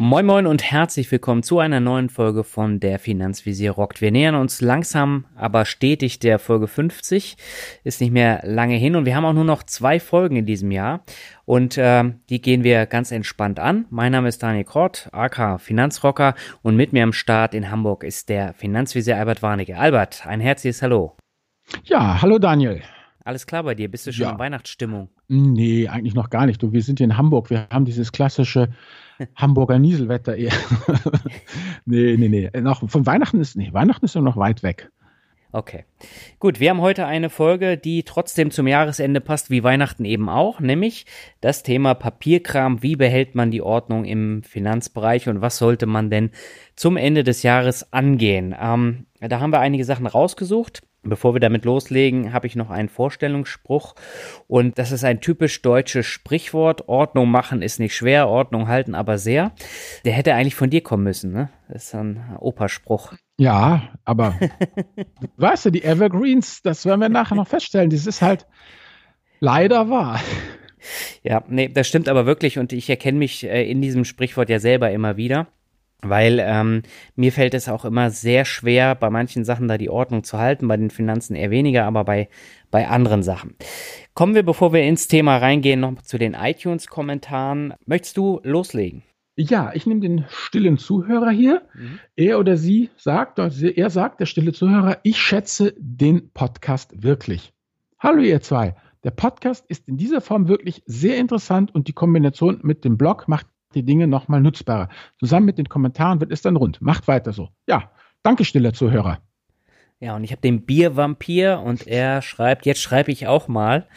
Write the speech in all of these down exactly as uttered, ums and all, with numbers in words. Moin Moin und herzlich willkommen zu einer neuen Folge von der Finanzvisier rockt. Wir nähern uns langsam, aber stetig der Folge fünfzig. Ist nicht mehr lange hin und wir haben auch nur noch zwei Folgen in diesem Jahr. Und äh, die gehen wir ganz entspannt an. Mein Name ist Daniel Korth, aka Finanzrocker. Und mit mir am Start in Hamburg ist der Finanzvisier Albert Warnecke. Albert, ein herzliches Hallo. Ja, hallo Daniel. Alles klar bei dir? Bist du schon ja. in Weihnachtsstimmung? Nee, eigentlich noch gar nicht. Du, wir sind hier in Hamburg. Wir haben dieses klassische Hamburger Nieselwetter eher. nee, nee, nee. Noch, von Weihnachten ist nee, Weihnachten ist noch weit weg. Okay. Gut, wir haben heute eine Folge, die trotzdem zum Jahresende passt, wie Weihnachten eben auch, nämlich das Thema Papierkram. Wie behält man die Ordnung im Finanzbereich und was sollte man denn zum Ende des Jahres angehen? Ähm, da haben wir einige Sachen rausgesucht. Bevor wir damit loslegen, habe ich noch einen Vorstellungsspruch und das ist ein typisch deutsches Sprichwort. Ordnung machen ist nicht schwer, Ordnung halten aber sehr. Der hätte eigentlich von dir kommen müssen, ne? Das ist ein Operspruch. Ja, aber weißt du, die Evergreens, das werden wir nachher noch feststellen, das ist halt leider wahr. Ja, nee, das stimmt aber wirklich und ich erkenne mich in diesem Sprichwort ja selber immer wieder. Weil ähm, mir fällt es auch immer sehr schwer, bei manchen Sachen da die Ordnung zu halten, bei den Finanzen eher weniger, aber bei, bei anderen Sachen. Kommen wir, bevor wir ins Thema reingehen, noch zu den iTunes-Kommentaren. Möchtest du loslegen? Ja, ich nehme den stillen Zuhörer hier. Mhm. Er oder sie sagt, er sagt, der stille Zuhörer, ich schätze den Podcast wirklich. Hallo ihr zwei, der Podcast ist in dieser Form wirklich sehr interessant und die Kombination mit dem Blog macht die Dinge nochmal nutzbarer. Zusammen mit den Kommentaren wird es dann rund. Macht weiter so. Ja, danke stiller Zuhörer. Ja, und ich habe den Biervampir und er schreibt, jetzt schreibe ich auch mal.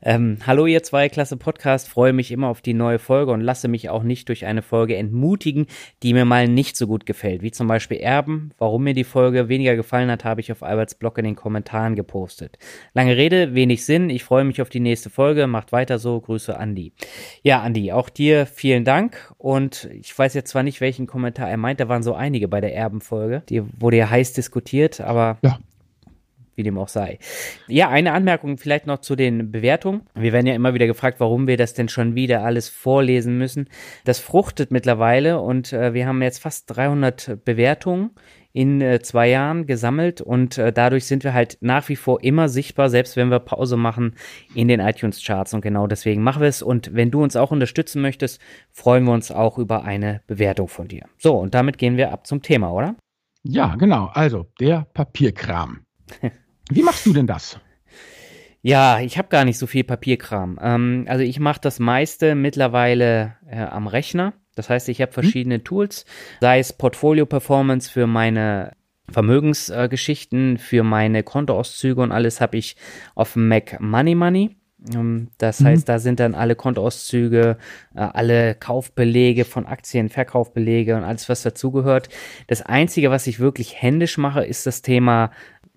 Ähm, Hallo ihr zwei, klasse Podcast, freue mich immer auf die neue Folge und lasse mich auch nicht durch eine Folge entmutigen, die mir mal nicht so gut gefällt, wie zum Beispiel Erben. Warum mir die Folge weniger gefallen hat, habe ich auf Alberts Blog in den Kommentaren gepostet. Lange Rede, wenig Sinn, ich freue mich auf die nächste Folge, macht weiter so, Grüße Andi. Ja, Andi, auch dir vielen Dank und ich weiß jetzt zwar nicht, welchen Kommentar er meint, da waren so einige bei der Erben-Folge, die wurde ja heiß diskutiert, aber ja. Wie dem auch sei. Ja, eine Anmerkung vielleicht noch zu den Bewertungen. Wir werden ja immer wieder gefragt, warum wir das denn schon wieder alles vorlesen müssen. Das fruchtet mittlerweile und äh, wir haben jetzt fast dreihundert Bewertungen in äh, zwei Jahren gesammelt und äh, dadurch sind wir halt nach wie vor immer sichtbar, selbst wenn wir Pause machen in den iTunes-Charts und genau deswegen machen wir es und wenn du uns auch unterstützen möchtest, freuen wir uns auch über eine Bewertung von dir. So, und damit gehen wir ab zum Thema, oder? Ja, genau. Also, der Papierkram. Wie machst du denn das? Ja, ich habe gar nicht so viel Papierkram. Ähm, also ich mache das meiste mittlerweile äh, am Rechner. Das heißt, ich habe verschiedene hm. Tools, sei es Portfolio Performance für meine Vermögensgeschichten, äh, für meine Kontoauszüge und alles habe ich auf dem Mac Money Money. Das heißt, mhm. da sind dann alle Kontoauszüge, alle Kaufbelege von Aktien, Verkaufbelege und alles, was dazugehört. Das Einzige, was ich wirklich händisch mache, ist das Thema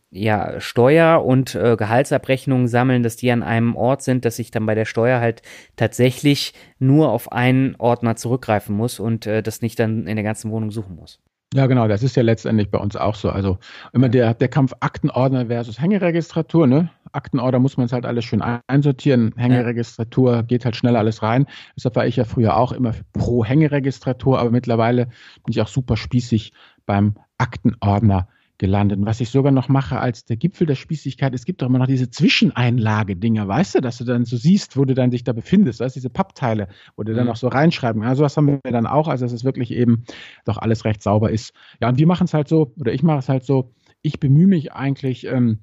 ja, Steuer und äh, Gehaltsabrechnungen sammeln, dass die an einem Ort sind, dass ich dann bei der Steuer halt tatsächlich nur auf einen Ordner zurückgreifen muss und äh, das nicht dann in der ganzen Wohnung suchen muss. Ja, genau, das ist ja letztendlich bei uns auch so. Also immer der, der Kampf Aktenordner versus Hängeregistratur, ne? Aktenordner muss man es halt alles schön einsortieren. Hängeregistratur geht halt schneller alles rein. Deshalb war ich ja früher auch immer pro Hängeregistratur, aber mittlerweile bin ich auch super spießig beim Aktenordner gelandet. Und was ich sogar noch mache als der Gipfel der Spießigkeit, es gibt doch immer noch diese Zwischeneinlage-Dinger, weißt du, dass du dann so siehst, wo du dann dich da befindest, weißt du, diese Pappteile, wo du dann auch so reinschreiben kannst. Also was haben wir dann auch, also dass es wirklich eben doch alles recht sauber ist. Ja, und wir machen es halt so, oder ich mache es halt so, ich bemühe mich eigentlich, ähm,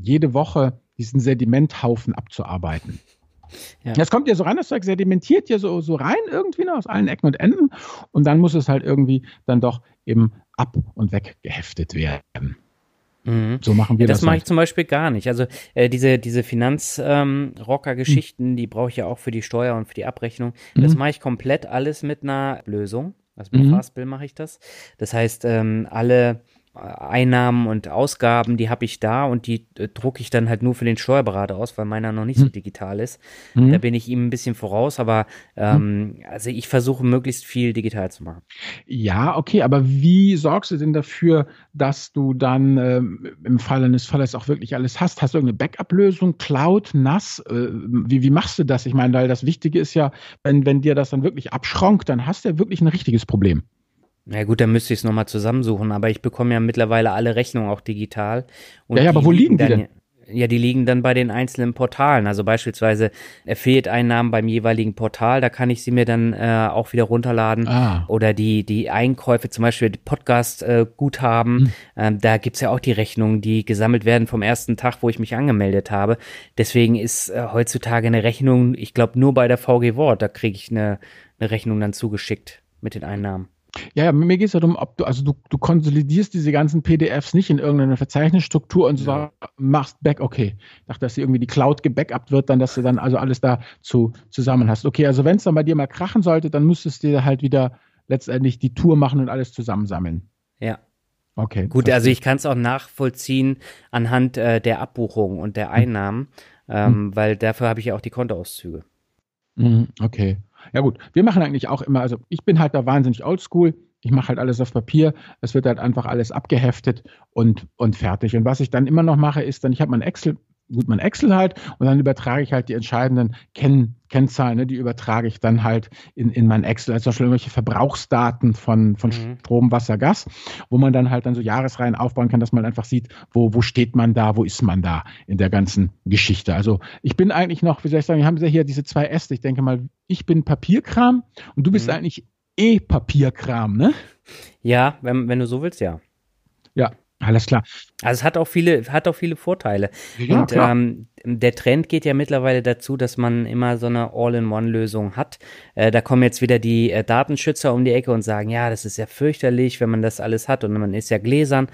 jede Woche diesen Sedimenthaufen abzuarbeiten. Ja. Das kommt ja so rein, das Zeug sedimentiert ja so, so rein irgendwie noch aus allen Ecken und Enden und dann muss es halt irgendwie dann doch eben ab und weg geheftet werden. Mhm. So machen wir das. Das mache halt. Ich zum Beispiel gar nicht. Also äh, diese, diese Finanzrocker-Geschichten, ähm, mhm. die brauche ich ja auch für die Steuer und für die Abrechnung. Das mhm. mache ich komplett alles mit einer Lösung. Also mit mhm. Fastbill mache ich das. Das heißt, ähm, alle Einnahmen und Ausgaben, die habe ich da und die äh, drucke ich dann halt nur für den Steuerberater aus, weil meiner noch nicht so digital ist. Mhm. Da bin ich ihm ein bisschen voraus, aber ähm, also ich versuche möglichst viel digital zu machen. Ja, okay, aber wie sorgst du denn dafür, dass du dann ähm, im Fall eines Falles auch wirklich alles hast? Hast du irgendeine Backup-Lösung, Cloud, N A S? Äh, wie, wie machst du das? Ich meine, weil das Wichtige ist ja, wenn, wenn dir das dann wirklich abschrankt, dann hast du ja wirklich ein richtiges Problem. Na gut, dann müsste ich es nochmal zusammensuchen, aber ich bekomme ja mittlerweile alle Rechnungen auch digital. Und ja, ja, aber wo liegen die denn? Ja, die liegen dann bei den einzelnen Portalen, also beispielsweise Affiliate-Einnahmen beim jeweiligen Portal, da kann ich sie mir dann äh, auch wieder runterladen ah. oder die die Einkäufe, zum Beispiel Podcast-Guthaben, äh, hm. ähm, da gibt's ja auch die Rechnungen, die gesammelt werden vom ersten Tag, wo ich mich angemeldet habe, deswegen ist äh, heutzutage eine Rechnung, ich glaube nur bei der V G Wort, da kriege ich eine, eine Rechnung dann zugeschickt mit den Einnahmen. Ja, ja, mir geht es ja darum, ob du, also du, du konsolidierst diese ganzen P D Fs nicht in irgendeiner Verzeichnisstruktur und so ja. machst back, okay. Ich dachte, dass hier irgendwie die Cloud gebackupt wird, dann, dass du dann also alles da zu, zusammen hast. Okay, also wenn es dann bei dir mal krachen sollte, dann müsstest du halt wieder letztendlich die Tour machen und alles zusammensammeln. Ja. Okay. Gut, also ich kann es auch nachvollziehen anhand äh, der Abbuchungen und der Einnahmen, mhm. ähm, weil dafür habe ich ja auch die Kontoauszüge. Mhm, okay. Ja gut, wir machen eigentlich auch immer, also ich bin halt da wahnsinnig oldschool, ich mache halt alles auf Papier, es wird halt einfach alles abgeheftet und, und fertig. Und was ich dann immer noch mache, ist dann, ich habe mein Excel, gut, mein Excel halt und dann übertrage ich halt die entscheidenden Ken- Kennzahlen, ne, die übertrage ich dann halt in, in mein Excel, also zum Beispiel irgendwelche Verbrauchsdaten von, von mhm. Strom, Wasser, Gas, wo man dann halt dann so Jahresreihen aufbauen kann, dass man einfach sieht, wo, wo steht man da, wo ist man da in der ganzen Geschichte. Also ich bin eigentlich noch, wie soll ich sagen, wir haben ja hier diese zwei Äste, ich denke mal, ich bin Papierkram und du bist mhm. eigentlich eh Papierkram, ne? Ja, wenn, wenn du so willst, ja. Ja. Alles klar. Also es hat auch viele, hat auch viele Vorteile. Ja, und ähm, der Trend geht ja mittlerweile dazu, dass man immer so eine All-in-One-Lösung hat. Äh, da kommen jetzt wieder die äh, Datenschützer um die Ecke und sagen, ja, das ist ja fürchterlich, wenn man das alles hat und man ist ja gläsern.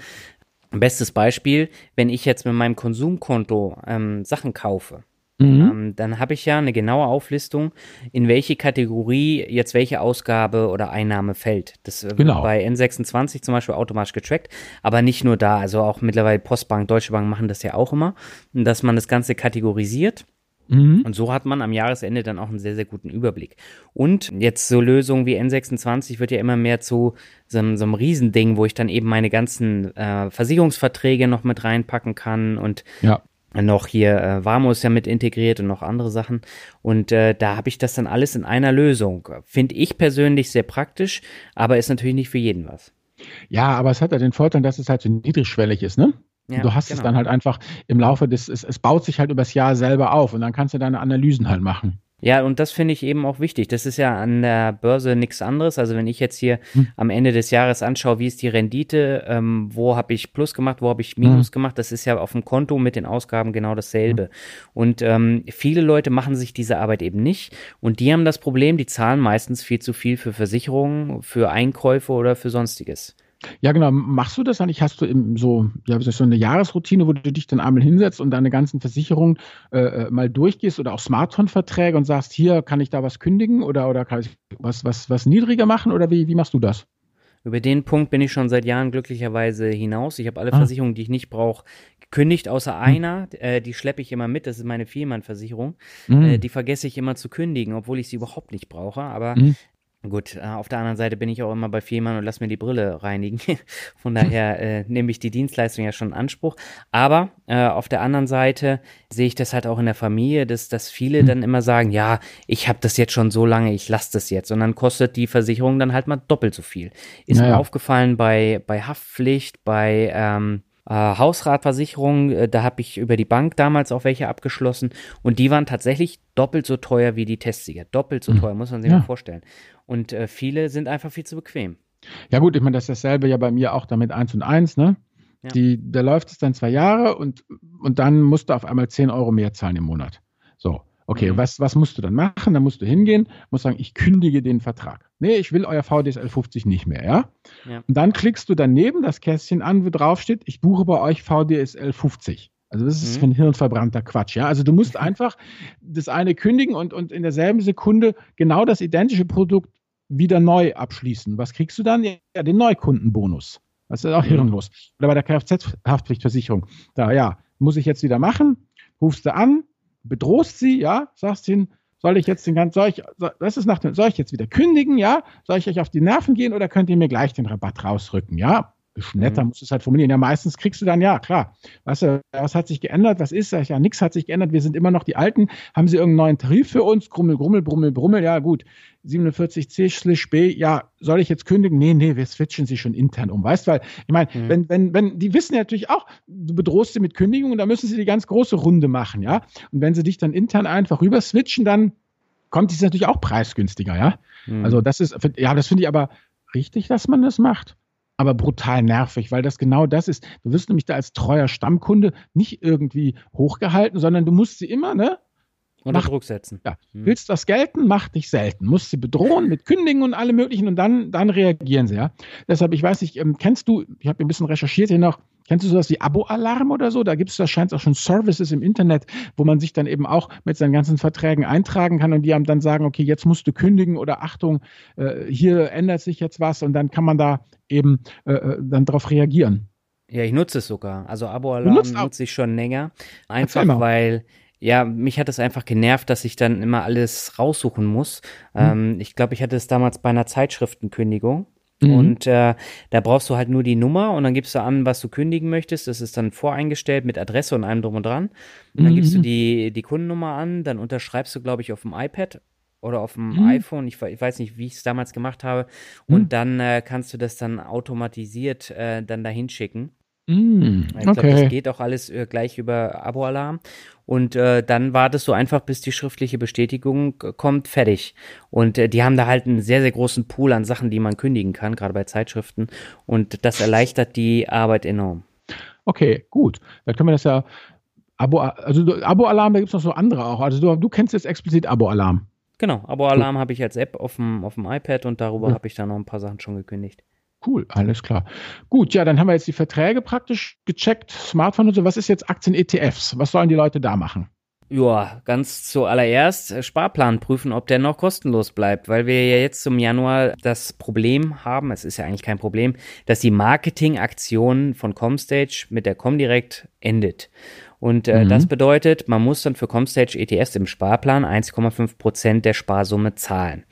Bestes Beispiel, wenn ich jetzt mit meinem Konsumkonto ähm, Sachen kaufe. Mhm. Ähm, dann habe ich ja eine genaue Auflistung, in welche Kategorie jetzt welche Ausgabe oder Einnahme fällt. Das äh, genau. wird bei N sechsundzwanzig zum Beispiel automatisch getrackt, aber nicht nur da, also auch mittlerweile Postbank, Deutsche Bank machen das ja auch immer, dass man das Ganze kategorisiert. Mhm. Und so hat man am Jahresende dann auch einen sehr, sehr guten Überblick. Und jetzt so Lösungen wie N sechsundzwanzig wird ja immer mehr zu so einem, so einem Riesending, wo ich dann eben meine ganzen äh, Versicherungsverträge noch mit reinpacken kann und ja. noch hier, äh, Warmo ist ja mit integriert und noch andere Sachen und äh, da habe ich das dann alles in einer Lösung. Finde ich persönlich sehr praktisch, aber ist natürlich nicht für jeden was. Ja, aber es hat ja den Vorteil, dass es halt so niedrigschwellig ist, ne? Ja, du hast genau. es dann halt einfach im Laufe des, es, es baut sich halt übers Jahr selber auf und dann kannst du deine Analysen halt machen. Ja, und das finde ich eben auch wichtig. Das ist ja an der Börse nichts anderes. Also wenn ich jetzt hier hm. am Ende des Jahres anschaue, wie ist die Rendite, ähm, wo habe ich Plus gemacht, wo habe ich Minus hm. gemacht, das ist ja auf dem Konto mit den Ausgaben genau dasselbe. Hm. Und ähm, viele Leute machen sich diese Arbeit eben nicht. Und die haben das Problem, die zahlen meistens viel zu viel für Versicherungen, für Einkäufe oder für Sonstiges. Ja, genau. Machst du das eigentlich? Hast du eben so, ja, so eine Jahresroutine, wo du dich dann einmal hinsetzt und deine ganzen Versicherungen äh, mal durchgehst oder auch Smartphone-Verträge und sagst, hier kann ich da was kündigen oder, oder kann ich was, was, was niedriger machen oder wie, wie machst du das? Über den Punkt bin ich schon seit Jahren glücklicherweise hinaus. Ich habe alle ah. Versicherungen, die ich nicht brauche, gekündigt, außer einer. Äh, die schleppe ich immer mit. Das ist meine Viermann-Versicherung. Mhm. Äh, die vergesse ich immer zu kündigen, obwohl ich sie überhaupt nicht brauche. Aber mhm. gut, auf der anderen Seite bin ich auch immer bei Fehmarn und lass mir die Brille reinigen. Von daher äh, nehme ich die Dienstleistung ja schon in Anspruch. Aber äh, auf der anderen Seite sehe ich das halt auch in der Familie, dass, dass viele dann immer sagen, ja, ich habe das jetzt schon so lange, ich lasse das jetzt. Und dann kostet die Versicherung dann halt mal doppelt so viel. Ist naja. mir aufgefallen bei, bei Haftpflicht, bei ähm, äh, Hausratversicherung, äh, da habe ich über die Bank damals auch welche abgeschlossen. Und die waren tatsächlich doppelt so teuer wie die Testsieger. Doppelt so teuer, muss man sich ja. mal vorstellen. Und äh, viele sind einfach viel zu bequem. Ja gut, ich meine, das ist dasselbe ja bei mir auch damit eins und eins, ne? Ja. Die, da läuft es dann zwei Jahre und, und dann musst du auf einmal zehn Euro mehr zahlen im Monat. So, okay, mhm. was, was musst du dann machen? Dann musst du hingehen, musst sagen, ich kündige den Vertrag. Nee, ich will euer V D S L fünfzig nicht mehr, ja? ja? Und dann klickst du daneben das Kästchen an, wo drauf steht, ich buche bei euch V D S L fünfzig. Also das ist mhm. für ein hirnverbrannter Quatsch, ja. Also du musst einfach das eine kündigen und, und in derselben Sekunde genau das identische Produkt wieder neu abschließen. Was kriegst du dann? Ja, den Neukundenbonus. Das ist auch hirnlos. Oder bei der Kfz-Haftpflichtversicherung. Da, ja, muss ich jetzt wieder machen? Rufst du an, bedrohst sie, ja, sagst ihnen, soll ich jetzt den ganzen, soll ich, das ist nach dem, soll ich jetzt wieder kündigen, ja? Soll ich euch auf die Nerven gehen oder könnt ihr mir gleich den Rabatt rausrücken, ja? Netter mhm. musst du es halt formulieren. Ja, meistens kriegst du dann, ja, klar, weißt du, was hat sich geändert, was ist, ja, nichts hat sich geändert, wir sind immer noch die Alten, haben sie irgendeinen neuen Tarif für uns, Grummel, Grummel, Brummel, Brummel, ja gut, siebenundvierzig C B, ja, soll ich jetzt kündigen? Nee, nee, wir switchen sie schon intern um, weißt du, weil, ich meine, mhm. wenn, wenn, wenn, die wissen ja natürlich auch, du bedrohst sie mit Kündigung und da müssen sie die ganz große Runde machen, ja, und wenn sie dich dann intern einfach rüber switchen, dann kommt es natürlich auch preisgünstiger, ja, mhm. also das ist, ja, das finde ich aber richtig, dass man das macht. Aber brutal nervig, weil das genau das ist. Du wirst nämlich da als treuer Stammkunde nicht irgendwie hochgehalten, sondern du musst sie immer, ne? Unter Druck setzen. Ja. Hm. Willst das gelten? Mach dich selten. Musst sie bedrohen mit Kündigen und allem möglichen und dann, dann reagieren sie, ja. Deshalb, ich weiß nicht, ähm, kennst du, ich habe ein bisschen recherchiert hier noch, kennst du sowas wie Abo-Alarm oder so? Da gibt es, da scheint es auch schon Services im Internet, wo man sich dann eben auch mit seinen ganzen Verträgen eintragen kann und die haben dann sagen, okay, jetzt musst du kündigen oder Achtung, äh, hier ändert sich jetzt was und dann kann man da eben äh, dann darauf reagieren. Ja, ich nutze es sogar. Also Abo-Alarm nutze ich schon länger. Einfach weil... Ja, mich hat es einfach genervt, dass ich dann immer alles raussuchen muss. Mhm. Ähm, ich glaube, ich hatte es damals bei einer Zeitschriftenkündigung. Mhm. Und äh, da brauchst du halt nur die Nummer und dann gibst du an, was du kündigen möchtest. Das ist dann voreingestellt mit Adresse und allem drum und dran. Und dann mhm. gibst du die, die Kundennummer an, dann unterschreibst du, glaube ich, auf dem iPad oder auf dem mhm. iPhone. Ich, ich weiß nicht, wie ich es damals gemacht habe. Und mhm. dann äh, kannst du das dann automatisiert äh, dann dahin schicken. Mm, ich glaube, okay. Das geht auch alles äh, gleich über Abo-Alarm. Und äh, dann wartest du einfach, bis die schriftliche Bestätigung äh, kommt, fertig. Und äh, die haben da halt einen sehr, sehr großen Pool an Sachen, die man kündigen kann, gerade bei Zeitschriften. Und das erleichtert die Arbeit enorm. Okay, gut. Dann können wir das ja Abo, also Abo-Alarm, da gibt es noch so andere auch. Also du, du kennst jetzt explizit Abo-Alarm. Genau, Abo-Alarm cool. habe ich als App auf dem, auf dem iPad und darüber cool. habe ich dann noch ein paar Sachen schon gekündigt. Cool, alles klar. Gut, ja, dann haben wir jetzt die Verträge praktisch gecheckt, Smartphone und so. Was ist jetzt Aktien-E T Fs? Was sollen die Leute da machen? Ja, ganz zuallererst Sparplan prüfen, ob der noch kostenlos bleibt, weil wir ja jetzt zum Januar das Problem haben, es ist ja eigentlich kein Problem, dass die Marketingaktion von ComStage mit der Comdirect endet. Und äh, mhm. das bedeutet, man muss dann für ComStage E T Fs im Sparplan eins Komma fünf Prozent der Sparsumme zahlen.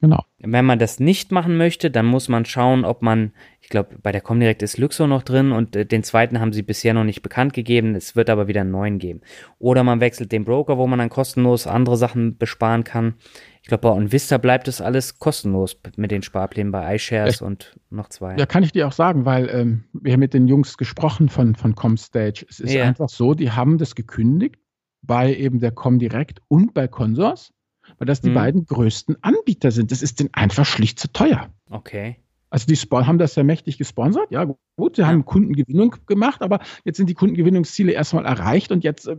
Genau. Wenn man das nicht machen möchte, dann muss man schauen, ob man, ich glaube, bei der Comdirect ist Luxo noch drin und äh, den zweiten haben sie bisher noch nicht bekannt gegeben, es wird aber wieder einen neuen geben. Oder man wechselt den Broker, wo man dann kostenlos andere Sachen besparen kann. Ich glaube, bei OnVista bleibt es alles kostenlos mit den Sparplänen bei iShares ja, und noch zwei. Ja, kann ich dir auch sagen, weil ähm, wir haben mit den Jungs gesprochen von, von ComStage. Es ist ja. einfach so, die haben das gekündigt bei eben der Comdirect und bei Consors. Weil das die hm. beiden größten Anbieter sind. Das ist denen einfach schlicht zu teuer. Okay. Also die Spon- haben das ja mächtig gesponsert. Ja gut, sie ja. haben Kundengewinnung gemacht, aber jetzt sind die Kundengewinnungsziele erstmal erreicht und jetzt, äh,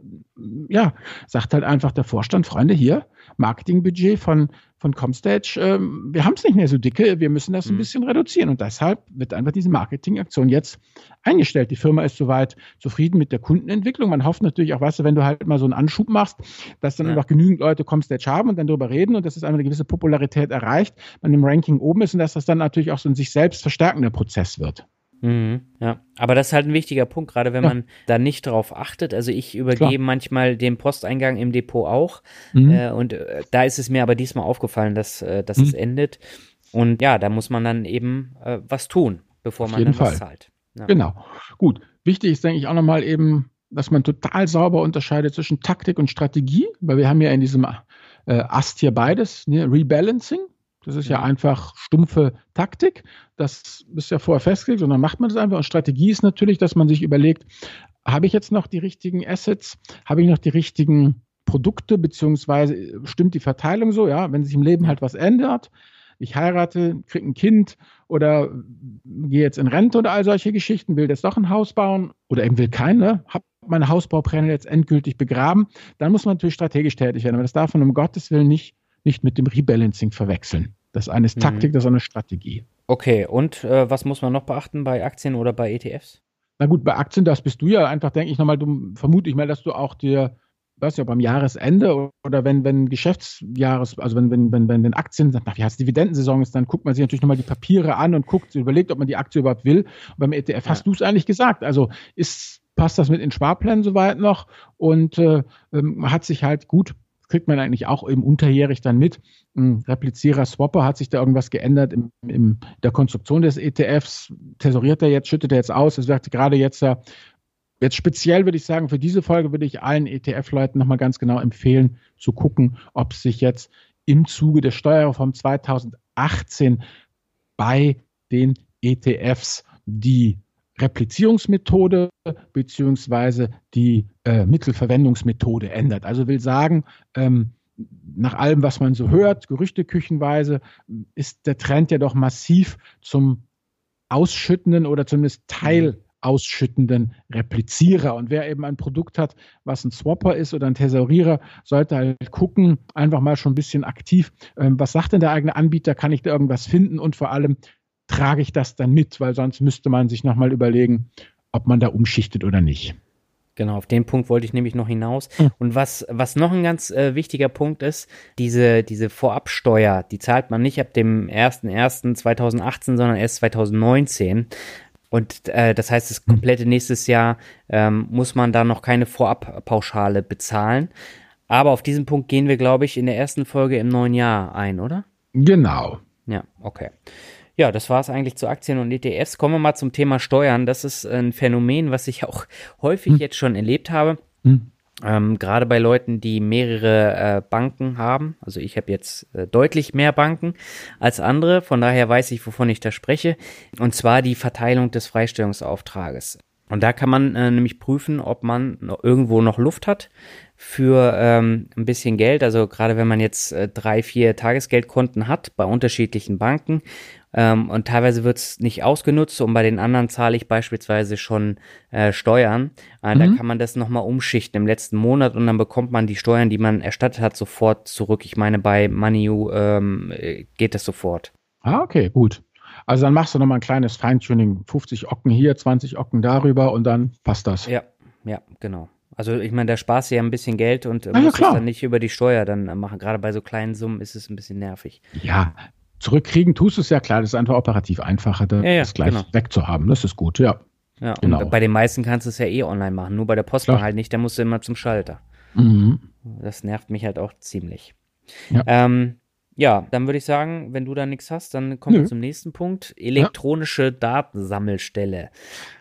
ja, sagt halt einfach der Vorstand, Freunde, hier, Marketingbudget von, von ComStage, äh, wir haben es nicht mehr so dicke, wir müssen das hm. ein bisschen reduzieren und deshalb wird einfach diese Marketingaktion jetzt eingestellt. Die Firma ist soweit zufrieden mit der Kundenentwicklung. Man hofft natürlich auch, weißt du, wenn du halt mal so einen Anschub machst, dass dann ja. einfach genügend Leute ComStage haben und dann darüber reden und dass es einfach eine gewisse Popularität erreicht, man im Ranking oben ist und dass das dann natürlich auch so ein sich selbst verstärkender Prozess wird. Mhm, ja, aber das ist halt ein wichtiger Punkt, gerade wenn ja. man da nicht drauf achtet. Also ich übergebe Klar. manchmal den Posteingang im Depot auch mhm. äh, und äh, da ist es mir aber diesmal aufgefallen, dass, äh, dass mhm. es endet und ja, da muss man dann eben äh, was tun, bevor Auf man dann Fall. was zahlt. Ja. Genau, gut. Wichtig ist, denke ich, auch nochmal eben, dass man total sauber unterscheidet zwischen Taktik und Strategie, weil wir haben ja in diesem äh, Ast hier beides, ne? Rebalancing. Das ist ja einfach stumpfe Taktik. Das ist ja vorher festgelegt und dann macht man das einfach. Und Strategie ist natürlich, dass man sich überlegt, habe ich jetzt noch die richtigen Assets? Habe ich noch die richtigen Produkte? Beziehungsweise stimmt die Verteilung so? Ja, wenn sich im Leben halt was ändert, ich heirate, kriege ein Kind oder gehe jetzt in Rente oder all solche Geschichten, will jetzt doch ein Haus bauen oder eben will keine, habe meine Hausbaupläne jetzt endgültig begraben, dann muss man natürlich strategisch tätig werden. Aber das darf man um Gottes Willen nicht nicht mit dem Rebalancing verwechseln. Das eine ist Taktik, das andere ist Strategie. Okay, und äh, was muss man noch beachten bei Aktien oder bei E T Fs? Na gut, bei Aktien, das bist du ja einfach, denke ich nochmal, vermute ich mal, dass du auch dir weiß nicht, ob am Jahresende oder wenn, wenn Geschäftsjahres, also wenn, wenn, wenn, wenn Aktien sind, nach wie heißt Dividendensaison ist, dann guckt man sich natürlich nochmal die Papiere an und guckt, überlegt, ob man die Aktie überhaupt will. Und beim E T F hast du es eigentlich gesagt. Also ist, passt das mit in Sparplänen soweit noch und äh, hat sich halt gut, kriegt man eigentlich auch eben unterjährig dann mit. Ein Replizierer, Swapper, hat sich da irgendwas geändert in, in der Konstruktion des E T Fs? Tesoriert er jetzt, schüttet er jetzt aus? Es wird gerade jetzt da. Jetzt speziell würde ich sagen, für diese Folge würde ich allen E T F-Leuten nochmal ganz genau empfehlen, zu gucken, ob sich jetzt im Zuge der Steuerreform zweitausendachtzehn bei den E T Fs die Replizierungsmethode bzw. die äh, Mittelverwendungsmethode ändert. Also will sagen, ähm, nach allem, was man so hört, gerüchteküchenweise, ist der Trend ja doch massiv zum ausschüttenden oder zumindest Teil ausschüttenden Replizierer. Und wer eben ein Produkt hat, was ein Swapper ist oder ein Tesorierer, sollte halt gucken, einfach mal schon ein bisschen aktiv, ähm, was sagt denn der eigene Anbieter, kann ich da irgendwas finden und vor allem trage ich das dann mit, weil sonst müsste man sich nochmal überlegen, ob man da umschichtet oder nicht. Genau, auf den Punkt wollte ich nämlich noch hinaus. Hm. Und was, was noch ein ganz äh, wichtiger Punkt ist, diese, diese Vorabsteuer, die zahlt man nicht ab dem ersten ersten zweitausendachtzehn, sondern erst zweitausendneunzehn. Und äh, das heißt, das komplette nächstes Jahr ähm, muss man da noch keine Vorabpauschale bezahlen. Aber auf diesen Punkt gehen wir, glaube ich, in der ersten Folge im neuen Jahr ein, oder? Genau. Ja, okay. Ja, das war es eigentlich zu Aktien und E T Fs. Kommen wir mal zum Thema Steuern. Das ist ein Phänomen, was ich auch häufig hm. jetzt schon erlebt habe. Hm. Ähm, gerade bei Leuten, die mehrere äh, Banken haben, also ich habe jetzt äh, deutlich mehr Banken als andere, von daher weiß ich, wovon ich da spreche, und zwar die Verteilung des Freistellungsauftrages. Und da kann man äh, nämlich prüfen, ob man noch irgendwo noch Luft hat für ähm, ein bisschen Geld, also gerade wenn man jetzt äh, drei, vier Tagesgeldkonten hat bei unterschiedlichen Banken ähm, und teilweise wird es nicht ausgenutzt und bei den anderen zahle ich beispielsweise schon äh, Steuern, äh, mhm. da kann man das nochmal umschichten im letzten Monat und dann bekommt man die Steuern, die man erstattet hat, sofort zurück. Ich meine, bei MoneyU ähm, geht das sofort. Ah, okay, gut. Also dann machst du nochmal ein kleines Feintuning, fünfzig Ocken hier, zwanzig Ocken darüber und dann passt das. Ja, ja, genau. Also ich meine, da sparst du ja ein bisschen Geld und äh, musst ja, es dann nicht über die Steuer dann äh, machen. Gerade bei so kleinen Summen ist es ein bisschen nervig. Ja, zurückkriegen tust du es ja klar, das ist einfach operativ einfacher, das ja, ja, gleich genau. wegzuhaben. Das ist gut, ja. Ja, genau. Und bei den meisten kannst du es ja eh online machen, nur bei der Postbank halt nicht, da musst du immer zum Schalter. Mhm. Das nervt mich halt auch ziemlich. Ja. Ähm, Ja, dann würde ich sagen, wenn du da nichts hast, dann kommen Nö. wir zum nächsten Punkt. Elektronische ja. Datensammelstelle.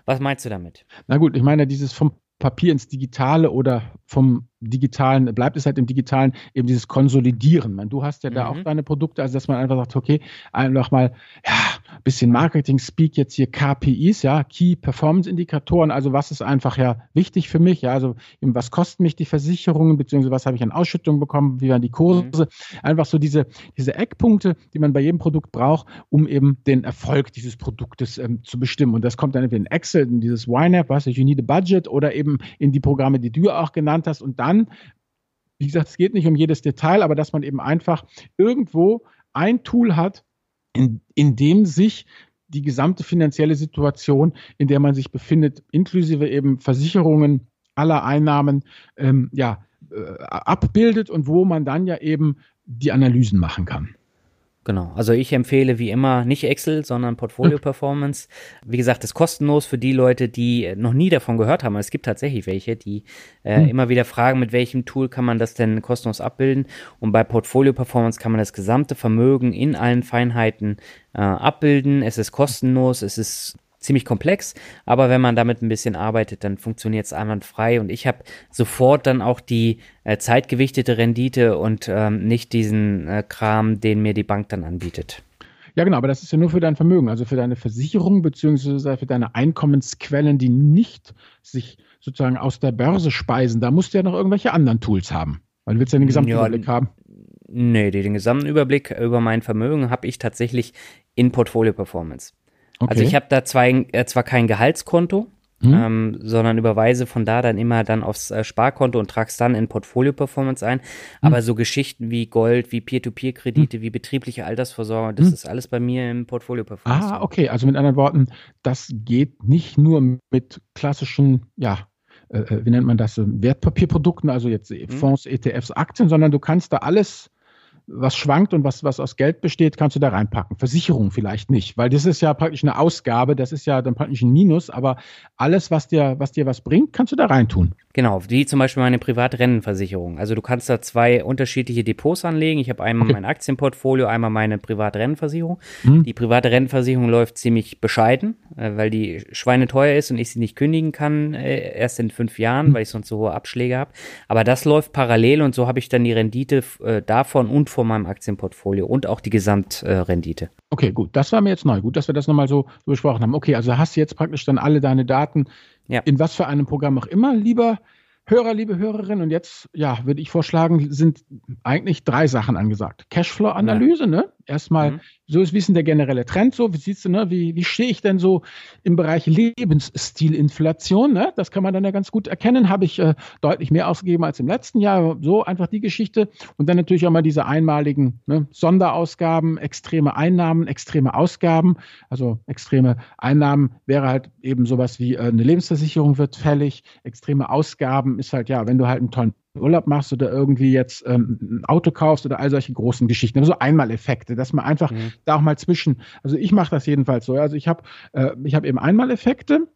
Was meinst du damit? Na gut, ich meine, dieses vom Papier ins Digitale oder vom Digitalen, bleibt es halt im Digitalen, eben dieses Konsolidieren. Man, du hast ja mhm. da auch deine Produkte, also dass man einfach sagt, okay, einfach mal ja, ein bisschen Marketing-Speak jetzt hier, K P Is, ja, Key-Performance-Indikatoren, also was ist einfach ja wichtig für mich, ja, also eben, was kosten mich die Versicherungen, beziehungsweise was habe ich an Ausschüttungen bekommen, wie waren die Kurse, mhm. einfach so diese, diese Eckpunkte, die man bei jedem Produkt braucht, um eben den Erfolg dieses Produktes ähm, zu bestimmen. Und das kommt dann entweder in Excel, in dieses Y NAB, was ich, you need a budget, oder eben in die Programme, die du auch genannt hast, und dann wie gesagt, es geht nicht um jedes Detail, aber dass man eben einfach irgendwo ein Tool hat, in, in dem sich die gesamte finanzielle Situation, in der man sich befindet, inklusive eben Versicherungen aller Einnahmen, ähm, ja, äh, abbildet und wo man dann ja eben die Analysen machen kann. Genau, also ich empfehle wie immer nicht Excel, sondern Portfolio Performance. Wie gesagt, ist kostenlos für die Leute, die noch nie davon gehört haben. Es gibt tatsächlich welche, die äh, mhm. immer wieder fragen, mit welchem Tool kann man das denn kostenlos abbilden. Und bei Portfolio Performance kann man das gesamte Vermögen in allen Feinheiten äh, abbilden. Es ist kostenlos, es ist ziemlich komplex, aber wenn man damit ein bisschen arbeitet, dann funktioniert es einwandfrei und ich habe sofort dann auch die äh, zeitgewichtete Rendite und ähm, nicht diesen äh, Kram, den mir die Bank dann anbietet. Ja genau, aber das ist ja nur für dein Vermögen, also für deine Versicherung beziehungsweise für deine Einkommensquellen, die nicht sich sozusagen aus der Börse speisen. Da musst du ja noch irgendwelche anderen Tools haben, weil du willst ja den gesamten ja, Überblick haben. Nee, den gesamten Überblick über mein Vermögen habe ich tatsächlich in Portfolio Performance. Okay. Also ich habe da zwar, äh, zwar kein Gehaltskonto, mhm. ähm, sondern überweise von da dann immer dann aufs äh, Sparkonto und trage es dann in Portfolio Performance ein. Mhm. Aber so Geschichten wie Gold, wie Peer-to-Peer-Kredite, mhm. wie betriebliche Altersvorsorge, das mhm. ist alles bei mir im Portfolio Performance. Ah, okay. Also mit anderen Worten, das geht nicht nur mit klassischen, ja, äh, wie nennt man das, Wertpapierprodukten, also jetzt Fonds, E T Fs, Aktien, sondern du kannst da alles, was schwankt und was, was aus Geld besteht, kannst du da reinpacken. Versicherung vielleicht nicht, weil das ist ja praktisch eine Ausgabe, das ist ja dann praktisch ein Minus, aber alles, was dir, was dir was bringt, kannst du da reintun. Genau, wie zum Beispiel meine Privatrennenversicherung. Also du kannst da zwei unterschiedliche Depots anlegen. Ich habe einmal okay. mein Aktienportfolio, einmal meine Privatrennenversicherung. Hm. Die Privatrennenversicherung läuft ziemlich bescheiden, weil die schweineteuer ist und ich sie nicht kündigen kann, erst in fünf Jahren, hm. weil ich sonst so hohe Abschläge habe. Aber das läuft parallel und so habe ich dann die Rendite davon und von meinem Aktienportfolio und auch die Gesamtrendite. Okay, gut. Das war mir jetzt neu. Gut, dass wir das nochmal so besprochen haben. Okay, also hast du jetzt praktisch dann alle deine Daten, ja, in was für einem Programm auch immer, lieber Hörer, liebe Hörerin. Und jetzt, ja, würde ich vorschlagen, sind eigentlich drei Sachen angesagt. Cashflow-Analyse, ja, ne? Erstmal, mhm. so ist, wie ist denn der generelle Trend so? Wie siehst du, ne? Wie, wie stehe ich denn so im Bereich Lebensstilinflation, ne? Das kann man dann ja ganz gut erkennen. Habe ich äh, deutlich mehr ausgegeben als im letzten Jahr. So einfach die Geschichte. Und dann natürlich auch mal diese einmaligen, ne? Sonderausgaben, extreme Einnahmen, extreme Ausgaben. Also extreme Einnahmen wäre halt eben sowas wie äh, eine Lebensversicherung wird fällig. Extreme Ausgaben ist halt, ja, wenn du halt einen tollen Urlaub machst oder irgendwie jetzt ähm, ein Auto kaufst oder all solche großen Geschichten. Also Einmaleffekte, dass man einfach mhm. da auch mal zwischen, also ich mache das jedenfalls so. Also ich habe äh, ich habe eben Einmaleffekte,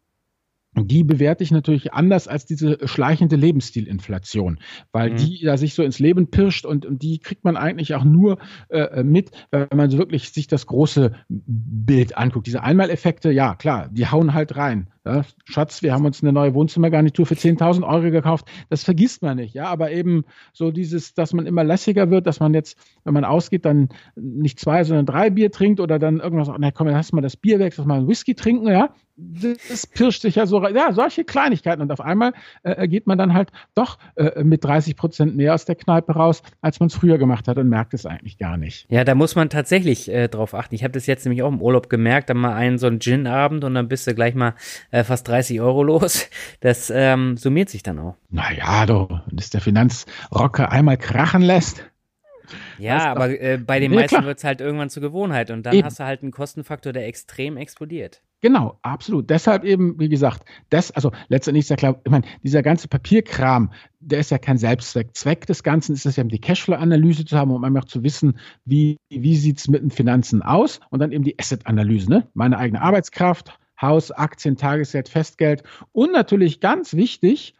die bewerte ich natürlich anders als diese schleichende Lebensstilinflation, weil mhm. die da sich so ins Leben pirscht und, und die kriegt man eigentlich auch nur äh, mit, wenn man so wirklich sich das große Bild anguckt. Diese Einmaleffekte, ja klar, die hauen halt rein. Ja, Schatz, wir haben uns eine neue Wohnzimmergarnitur für zehntausend Euro gekauft. Das vergisst man nicht, ja, aber eben so dieses, dass man immer lässiger wird, dass man jetzt, wenn man ausgeht, dann nicht zwei, sondern drei Bier trinkt oder dann irgendwas, na komm, dann hast du mal das Bier weg, lass mal einen Whisky trinken, ja, das pirscht sich ja so, ja, solche Kleinigkeiten und auf einmal äh, geht man dann halt doch äh, mit dreißig Prozent mehr aus der Kneipe raus, als man es früher gemacht hat und merkt es eigentlich gar nicht. Ja, da muss man tatsächlich äh, drauf achten. Ich habe das jetzt nämlich auch im Urlaub gemerkt, dann mal einen so einen Gin-Abend und dann bist du gleich mal äh, fast dreißig Euro los. Das ähm, summiert sich dann auch. Naja, du, wenn es der Finanzrocker einmal krachen lässt. Ja, aber äh, bei den ja, meisten wird es halt irgendwann zur Gewohnheit und dann eben. Hast du halt einen Kostenfaktor, der extrem explodiert. Genau, absolut. Deshalb eben, wie gesagt, das, also letztendlich ist ja klar, ich meine, dieser ganze Papierkram, der ist ja kein Selbstzweck. Zweck des Ganzen ist es ja, die Cashflow-Analyse zu haben, um einfach zu wissen, wie, wie sieht es mit den Finanzen aus und dann eben die Asset-Analyse, ne? Meine eigene Arbeitskraft, Haus, Aktien, Tagesgeld, Festgeld und natürlich ganz wichtig,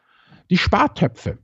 die Spartöpfe.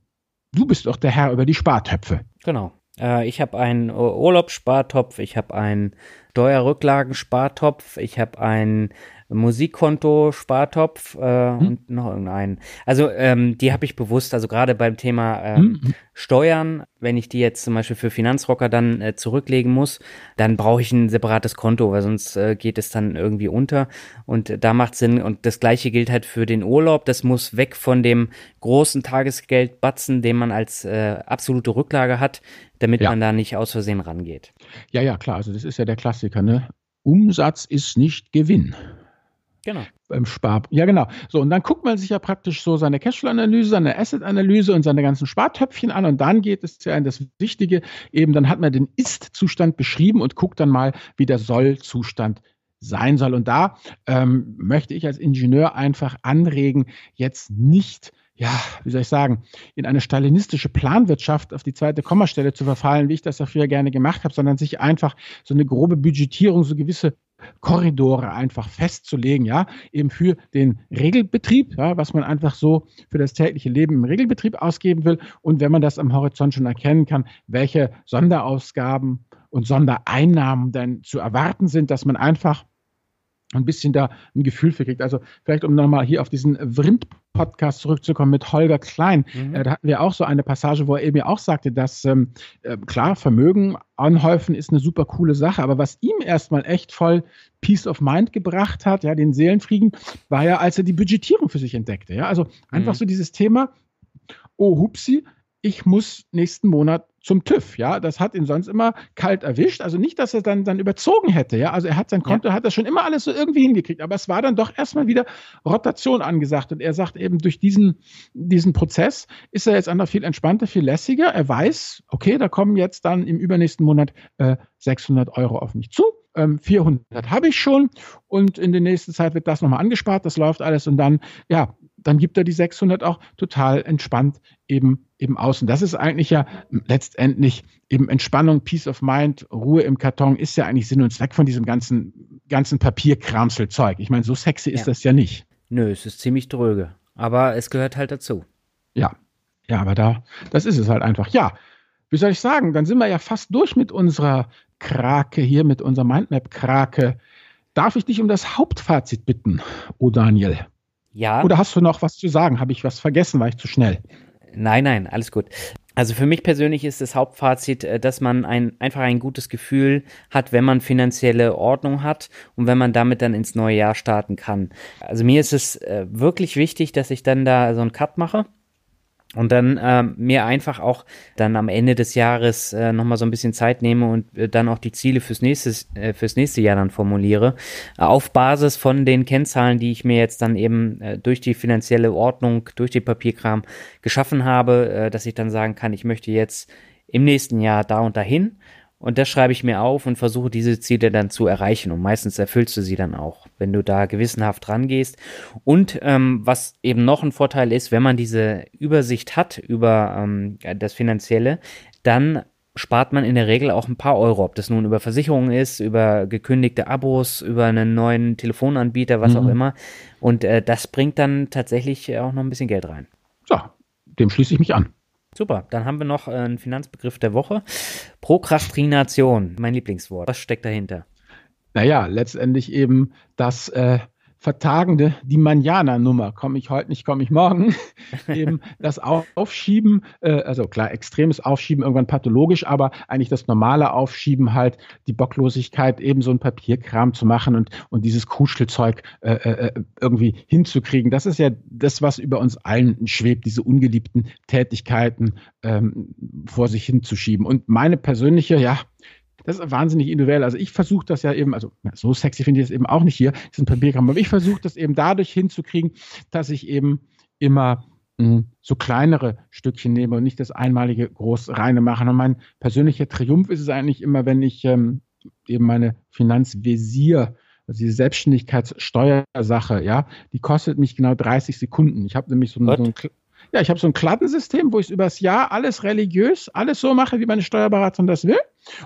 Du bist doch der Herr über die Spartöpfe. Genau. Äh, ich habe einen Urlaubsspartopf, ich habe einen Steuerrücklagenspartopf, ich habe einen Musikkonto-Spartopf äh, hm. und noch irgendeinen. Also ähm, die habe ich bewusst, also gerade beim Thema ähm, hm. Steuern, wenn ich die jetzt zum Beispiel für Finanzrocker dann äh, zurücklegen muss, dann brauche ich ein separates Konto, weil sonst äh, geht es dann irgendwie unter und äh, da macht Sinn und das gleiche gilt halt für den Urlaub, das muss weg von dem großen Tagesgeldbatzen, den man als äh, absolute Rücklage hat, damit ja. man da nicht aus Versehen rangeht. Ja, ja, klar, also das ist ja der Klassiker, ne? Umsatz ist nicht Gewinn. Genau. Beim Spar. Ja, genau. So, und dann guckt man sich ja praktisch so seine Cashflow-Analyse, seine Asset-Analyse und seine ganzen Spartöpfchen an und dann geht es ja in das Wichtige, eben dann hat man den Ist-Zustand beschrieben und guckt dann mal, wie der Soll-Zustand sein soll. Und da ähm, möchte ich als Ingenieur einfach anregen, jetzt nicht, ja, wie soll ich sagen, in eine stalinistische Planwirtschaft auf die zweite Kommastelle zu verfallen, wie ich das ja früher gerne gemacht habe, sondern sich einfach so eine grobe Budgetierung, so gewisse Korridore einfach festzulegen, ja, eben für den Regelbetrieb, ja, was man einfach so für das tägliche Leben im Regelbetrieb ausgeben will. Und wenn man das am Horizont schon erkennen kann, welche Sonderausgaben und Sondereinnahmen dann zu erwarten sind, dass man einfach ein bisschen da ein Gefühl für kriegt. Also vielleicht, um nochmal hier auf diesen Vrind-Podcast zurückzukommen mit Holger Klein, mhm. äh, da hatten wir auch so eine Passage, wo er eben ja auch sagte, dass ähm, äh, klar, Vermögen anhäufen ist eine super coole Sache, aber was ihm erstmal echt voll Peace of Mind gebracht hat, ja, den Seelenfrieden, war ja, als er die Budgetierung für sich entdeckte. Ja, also einfach mhm. so dieses Thema, oh hupsi, ich muss nächsten Monat zum TÜV, ja, das hat ihn sonst immer kalt erwischt, also nicht, dass er dann, dann überzogen hätte, ja, also er hat sein Konto, ja. hat das schon immer alles so irgendwie hingekriegt, aber es war dann doch erstmal wieder Rotation angesagt und er sagt eben, durch diesen, diesen Prozess ist er jetzt einfach viel entspannter, viel lässiger, er weiß, okay, da kommen jetzt dann im übernächsten Monat äh, sechshundert Euro auf mich zu, ähm, vierhundert habe ich schon und in der nächsten Zeit wird das nochmal angespart, das läuft alles und dann, ja, dann gibt er die sechshundert auch total entspannt eben, eben aus. Und das ist eigentlich ja letztendlich eben Entspannung, Peace of Mind, Ruhe im Karton ist ja eigentlich Sinn und Zweck von diesem ganzen, ganzen Papierkramselzeug. Ich meine, so sexy ist ja das ja nicht. Nö, es ist ziemlich dröge, aber es gehört halt dazu. Ja, ja, aber da, das ist es halt einfach. Ja, wie soll ich sagen, dann sind wir ja fast durch mit unserer Krake hier, mit unserer Mindmap-Krake. Darf ich dich um das Hauptfazit bitten, oh Daniel? Ja. Oder hast du noch was zu sagen? Habe ich was vergessen? War ich zu schnell? Nein, nein, alles gut. Also für mich persönlich ist das Hauptfazit, dass man ein, einfach ein gutes Gefühl hat, wenn man finanzielle Ordnung hat und wenn man damit dann ins neue Jahr starten kann. Also mir ist es wirklich wichtig, dass ich dann da so einen Cut mache. Und dann äh, mir einfach auch dann am Ende des Jahres äh, nochmal so ein bisschen Zeit nehme und äh, dann auch die Ziele fürs, nächstes, äh, fürs nächste Jahr dann formuliere. Äh, auf Basis von den Kennzahlen, die ich mir jetzt dann eben äh, durch die finanzielle Ordnung, durch den Papierkram geschaffen habe, äh, dass ich dann sagen kann, ich möchte jetzt im nächsten Jahr da und dahin. Und das schreibe ich mir auf und versuche, diese Ziele dann zu erreichen. Und meistens erfüllst du sie dann auch, wenn du da gewissenhaft rangehst. Und ähm, was eben noch ein Vorteil ist, wenn man diese Übersicht hat über ähm, das Finanzielle, dann spart man in der Regel auch ein paar Euro. Ob das nun über Versicherungen ist, über gekündigte Abos, über einen neuen Telefonanbieter, was mhm. auch immer. Und äh, das bringt dann tatsächlich auch noch ein bisschen Geld rein. Ja, dem schließe ich mich an. Super, dann haben wir noch einen Finanzbegriff der Woche. Prokrastination, mein Lieblingswort. Was steckt dahinter? Naja, letztendlich eben das äh, vertagende, die Manjana-Nummer. Komme ich heute nicht, komme ich morgen. Eben das Aufschieben, äh, also klar, extremes Aufschieben, irgendwann pathologisch, aber eigentlich das normale Aufschieben halt, die Bocklosigkeit, eben so ein Papierkram zu machen und, und dieses Kuschelzeug äh, äh, irgendwie hinzukriegen. Das ist ja das, was über uns allen schwebt, diese ungeliebten Tätigkeiten ähm, vor sich hinzuschieben. Und meine persönliche, ja, das ist wahnsinnig individuell. Also ich versuche das ja eben, also so sexy finde ich das eben auch nicht hier, diesen Papierkram, aber ich versuche das eben dadurch hinzukriegen, dass ich eben immer mh, so kleinere Stückchen nehme und nicht das einmalige groß reine mache. Und mein persönlicher Triumph ist es eigentlich immer, wenn ich ähm, eben meine Finanzwesir, also diese Selbstständigkeitssteuersache, ja, die kostet mich genau dreißig Sekunden. Ich habe nämlich so, so ein... Ja, ich habe so ein Kladdensystem, wo ich übers Jahr alles religiös, alles so mache, wie meine Steuerberaterin das will.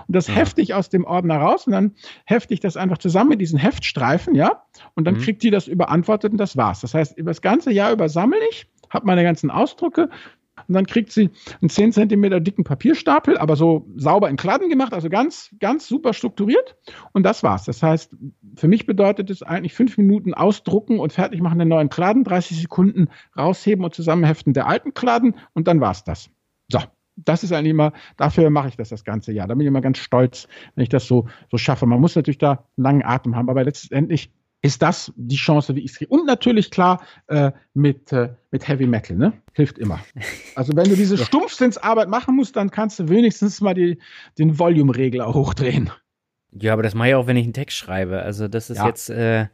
Und das ja. hefte ich aus dem Ordner raus und dann hefte ich das einfach zusammen mit diesen Heftstreifen, ja. Und dann mhm. kriegt die das überantwortet und das war's. Das heißt, über das ganze Jahr über sammle ich, habe meine ganzen Ausdrucke und dann kriegt sie einen zehn Zentimeter dicken Papierstapel, aber so sauber in Kladden gemacht, also ganz, ganz super strukturiert. Und das war's. Das heißt, für mich bedeutet es eigentlich fünf Minuten ausdrucken und fertig machen den neuen Kladden, dreißig Sekunden rausheben und zusammenheften der alten Kladden und dann war's das. So, das ist eigentlich immer, dafür mache ich das das ganze Jahr. Da bin ich immer ganz stolz, wenn ich das so, so schaffe. Man muss natürlich da einen langen Atem haben, aber letztendlich ist das die Chance, wie ich es kriege. Und natürlich, klar, äh, mit, äh, mit Heavy Metal, ne? Hilft immer. Also wenn du diese Stumpfsinnsarbeit machen musst, dann kannst du wenigstens mal die, den Volume-Regler hochdrehen. Ja, aber das mache ich auch, wenn ich einen Text schreibe. Also das ist ja. jetzt äh,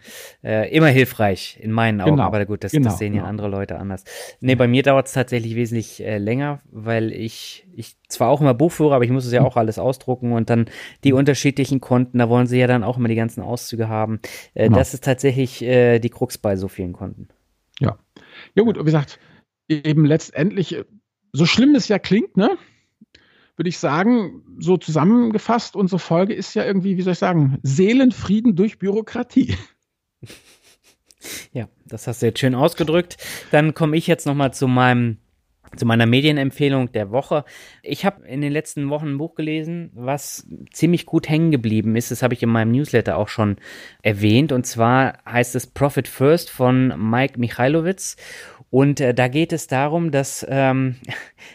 äh, immer hilfreich in meinen Augen. Genau. Aber gut, das, genau. das sehen ja genau. andere Leute anders. Nee, bei mir dauert es tatsächlich wesentlich äh, länger, weil ich, ich zwar auch immer Buchführer, aber ich muss es ja auch alles ausdrucken und dann die unterschiedlichen Konten, da wollen sie ja dann auch immer die ganzen Auszüge haben. Äh, genau. Das ist tatsächlich äh, die Krux bei so vielen Konten. Ja, ja gut, wie gesagt, eben letztendlich, so schlimm es ja klingt, ne? Würde ich sagen, so zusammengefasst, unsere Folge ist ja irgendwie, wie soll ich sagen, Seelenfrieden durch Bürokratie. Ja, das hast du jetzt schön ausgedrückt. Dann komme ich jetzt nochmal zu meinem, zu meiner Medienempfehlung der Woche. Ich habe in den letzten Wochen ein Buch gelesen, was ziemlich gut hängen geblieben ist. Das habe ich in meinem Newsletter auch schon erwähnt. Und zwar heißt es Profit First von Mike Michalowicz. Und äh, da geht es darum, dass ähm,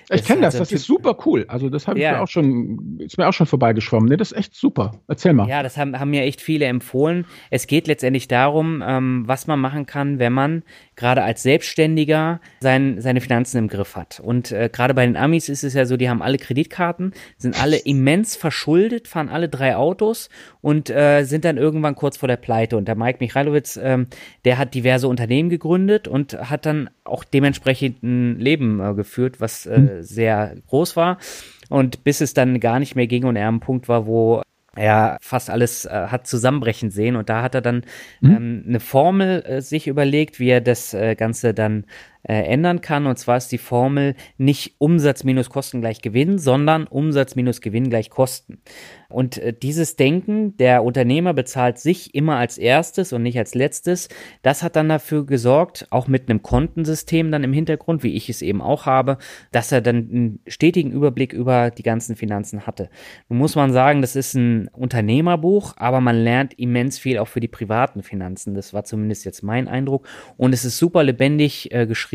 ich kenne das, also das typ, ist super cool. Also das habe ich ja. mir auch schon, ist mir auch schon vorbeigeschwommen. Ne, das ist echt super. Erzähl mal. Ja, das haben, haben mir echt viele empfohlen. Es geht letztendlich darum, ähm, was man machen kann, wenn man gerade als Selbstständiger sein, seine Finanzen im Griff hat. Und äh, gerade bei den Amis ist es ja so, die haben alle Kreditkarten, sind alle immens verschuldet, fahren alle drei Autos und äh, sind dann irgendwann kurz vor der Pleite. Und der Mike Michalowicz, ähm, der hat diverse Unternehmen gegründet und hat dann auch dementsprechend ein Leben äh, geführt, was äh, sehr groß war. Und bis es dann gar nicht mehr ging und er am Punkt war, wo ja fast alles äh, hat zusammenbrechen sehen, und da hat er dann mhm. ähm, eine Formel äh, sich überlegt, wie er das äh, Ganze dann äh, ändern kann, und zwar ist die Formel nicht Umsatz minus Kosten gleich Gewinn, sondern Umsatz minus Gewinn gleich Kosten. Und äh, dieses Denken, der Unternehmer bezahlt sich immer als erstes und nicht als letztes, das hat dann dafür gesorgt, auch mit einem Kontensystem dann im Hintergrund, wie ich es eben auch habe, dass er dann einen stetigen Überblick über die ganzen Finanzen hatte. Nun muss man sagen, das ist ein Unternehmerbuch, aber man lernt immens viel auch für die privaten Finanzen. Das war zumindest jetzt mein Eindruck. Und es ist super lebendig äh, geschrieben.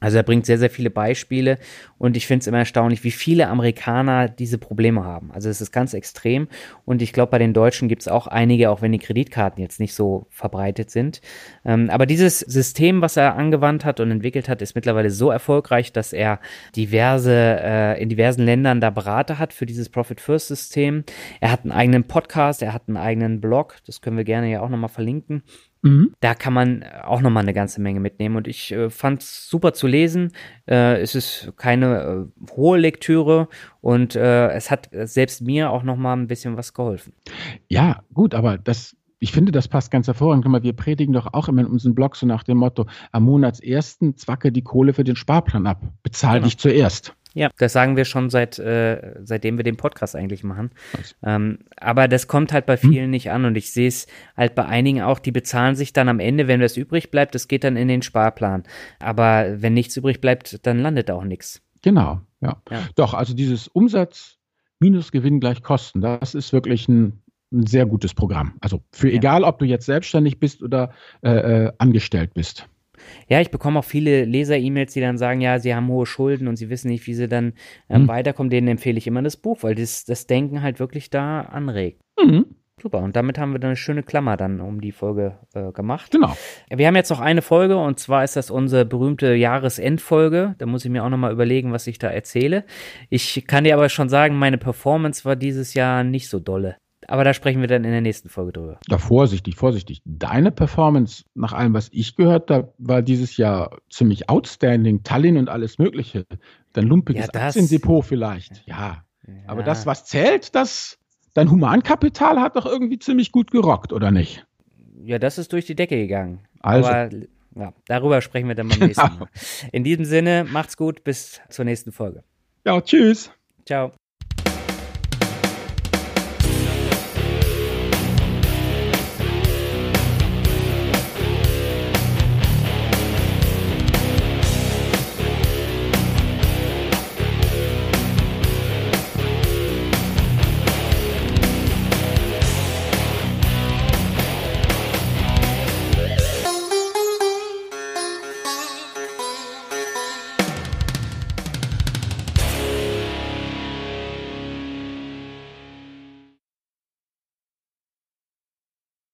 Also er bringt sehr, sehr viele Beispiele, und ich finde es immer erstaunlich, wie viele Amerikaner diese Probleme haben. Also es ist ganz extrem, und ich glaube, bei den Deutschen gibt es auch einige, auch wenn die Kreditkarten jetzt nicht so verbreitet sind. Ähm, aber dieses System, was er angewandt hat und entwickelt hat, ist mittlerweile so erfolgreich, dass er diverse äh, in diversen Ländern da Berater hat für dieses Profit First System. Er hat einen eigenen Podcast, er hat einen eigenen Blog, das können wir gerne ja auch nochmal verlinken. Mhm. Da kann man auch nochmal eine ganze Menge mitnehmen, und ich äh, fand es super zu lesen. Äh, es ist keine äh, hohe Lektüre, und äh, es hat selbst mir auch nochmal ein bisschen was geholfen. Ja, gut, aber das, ich finde, das passt ganz hervorragend. Guck mal, wir predigen doch auch immer in unseren Blog so nach dem Motto, am Monatsersten zwacke die Kohle für den Sparplan ab, bezahl dich zuerst. Ja, das sagen wir schon seit äh, seitdem wir den Podcast eigentlich machen. Ähm, aber das kommt halt bei vielen hm. nicht an, und ich sehe es halt bei einigen auch, die bezahlen sich dann am Ende, wenn das übrig bleibt, das geht dann in den Sparplan. Aber wenn nichts übrig bleibt, dann landet auch nichts. Genau, ja. ja. Doch, also dieses Umsatz minus Gewinn gleich Kosten, das ist wirklich ein, ein sehr gutes Programm. Also für ja. egal, ob du jetzt selbstständig bist oder äh, äh, angestellt bist. Ja, ich bekomme auch viele Leser-E-Mails, die dann sagen, ja, sie haben hohe Schulden und sie wissen nicht, wie sie dann äh, mhm. weiterkommen. Denen empfehle ich immer das Buch, weil das, das Denken halt wirklich da anregt. Mhm. Super, und damit haben wir dann eine schöne Klammer dann um die Folge äh, gemacht. Genau. Wir haben jetzt noch eine Folge, und zwar ist das unsere berühmte Jahresendfolge. Da muss ich mir auch nochmal überlegen, was ich da erzähle. Ich kann dir aber schon sagen, meine Performance war dieses Jahr nicht so dolle. Aber da sprechen wir dann in der nächsten Folge drüber. Ja, vorsichtig, vorsichtig. Deine Performance, nach allem, was ich gehört habe, war dieses Jahr ziemlich outstanding. Tallinn und alles Mögliche. Dein lumpiges ja, Aktiendepot vielleicht. Ja. ja, aber das, was zählt, das, dein Humankapital hat doch irgendwie ziemlich gut gerockt, oder nicht? Ja, das ist durch die Decke gegangen. Also. Aber ja, darüber sprechen wir dann beim nächsten Mal. In diesem Sinne, macht's gut, bis zur nächsten Folge. Ja, tschüss. Ciao.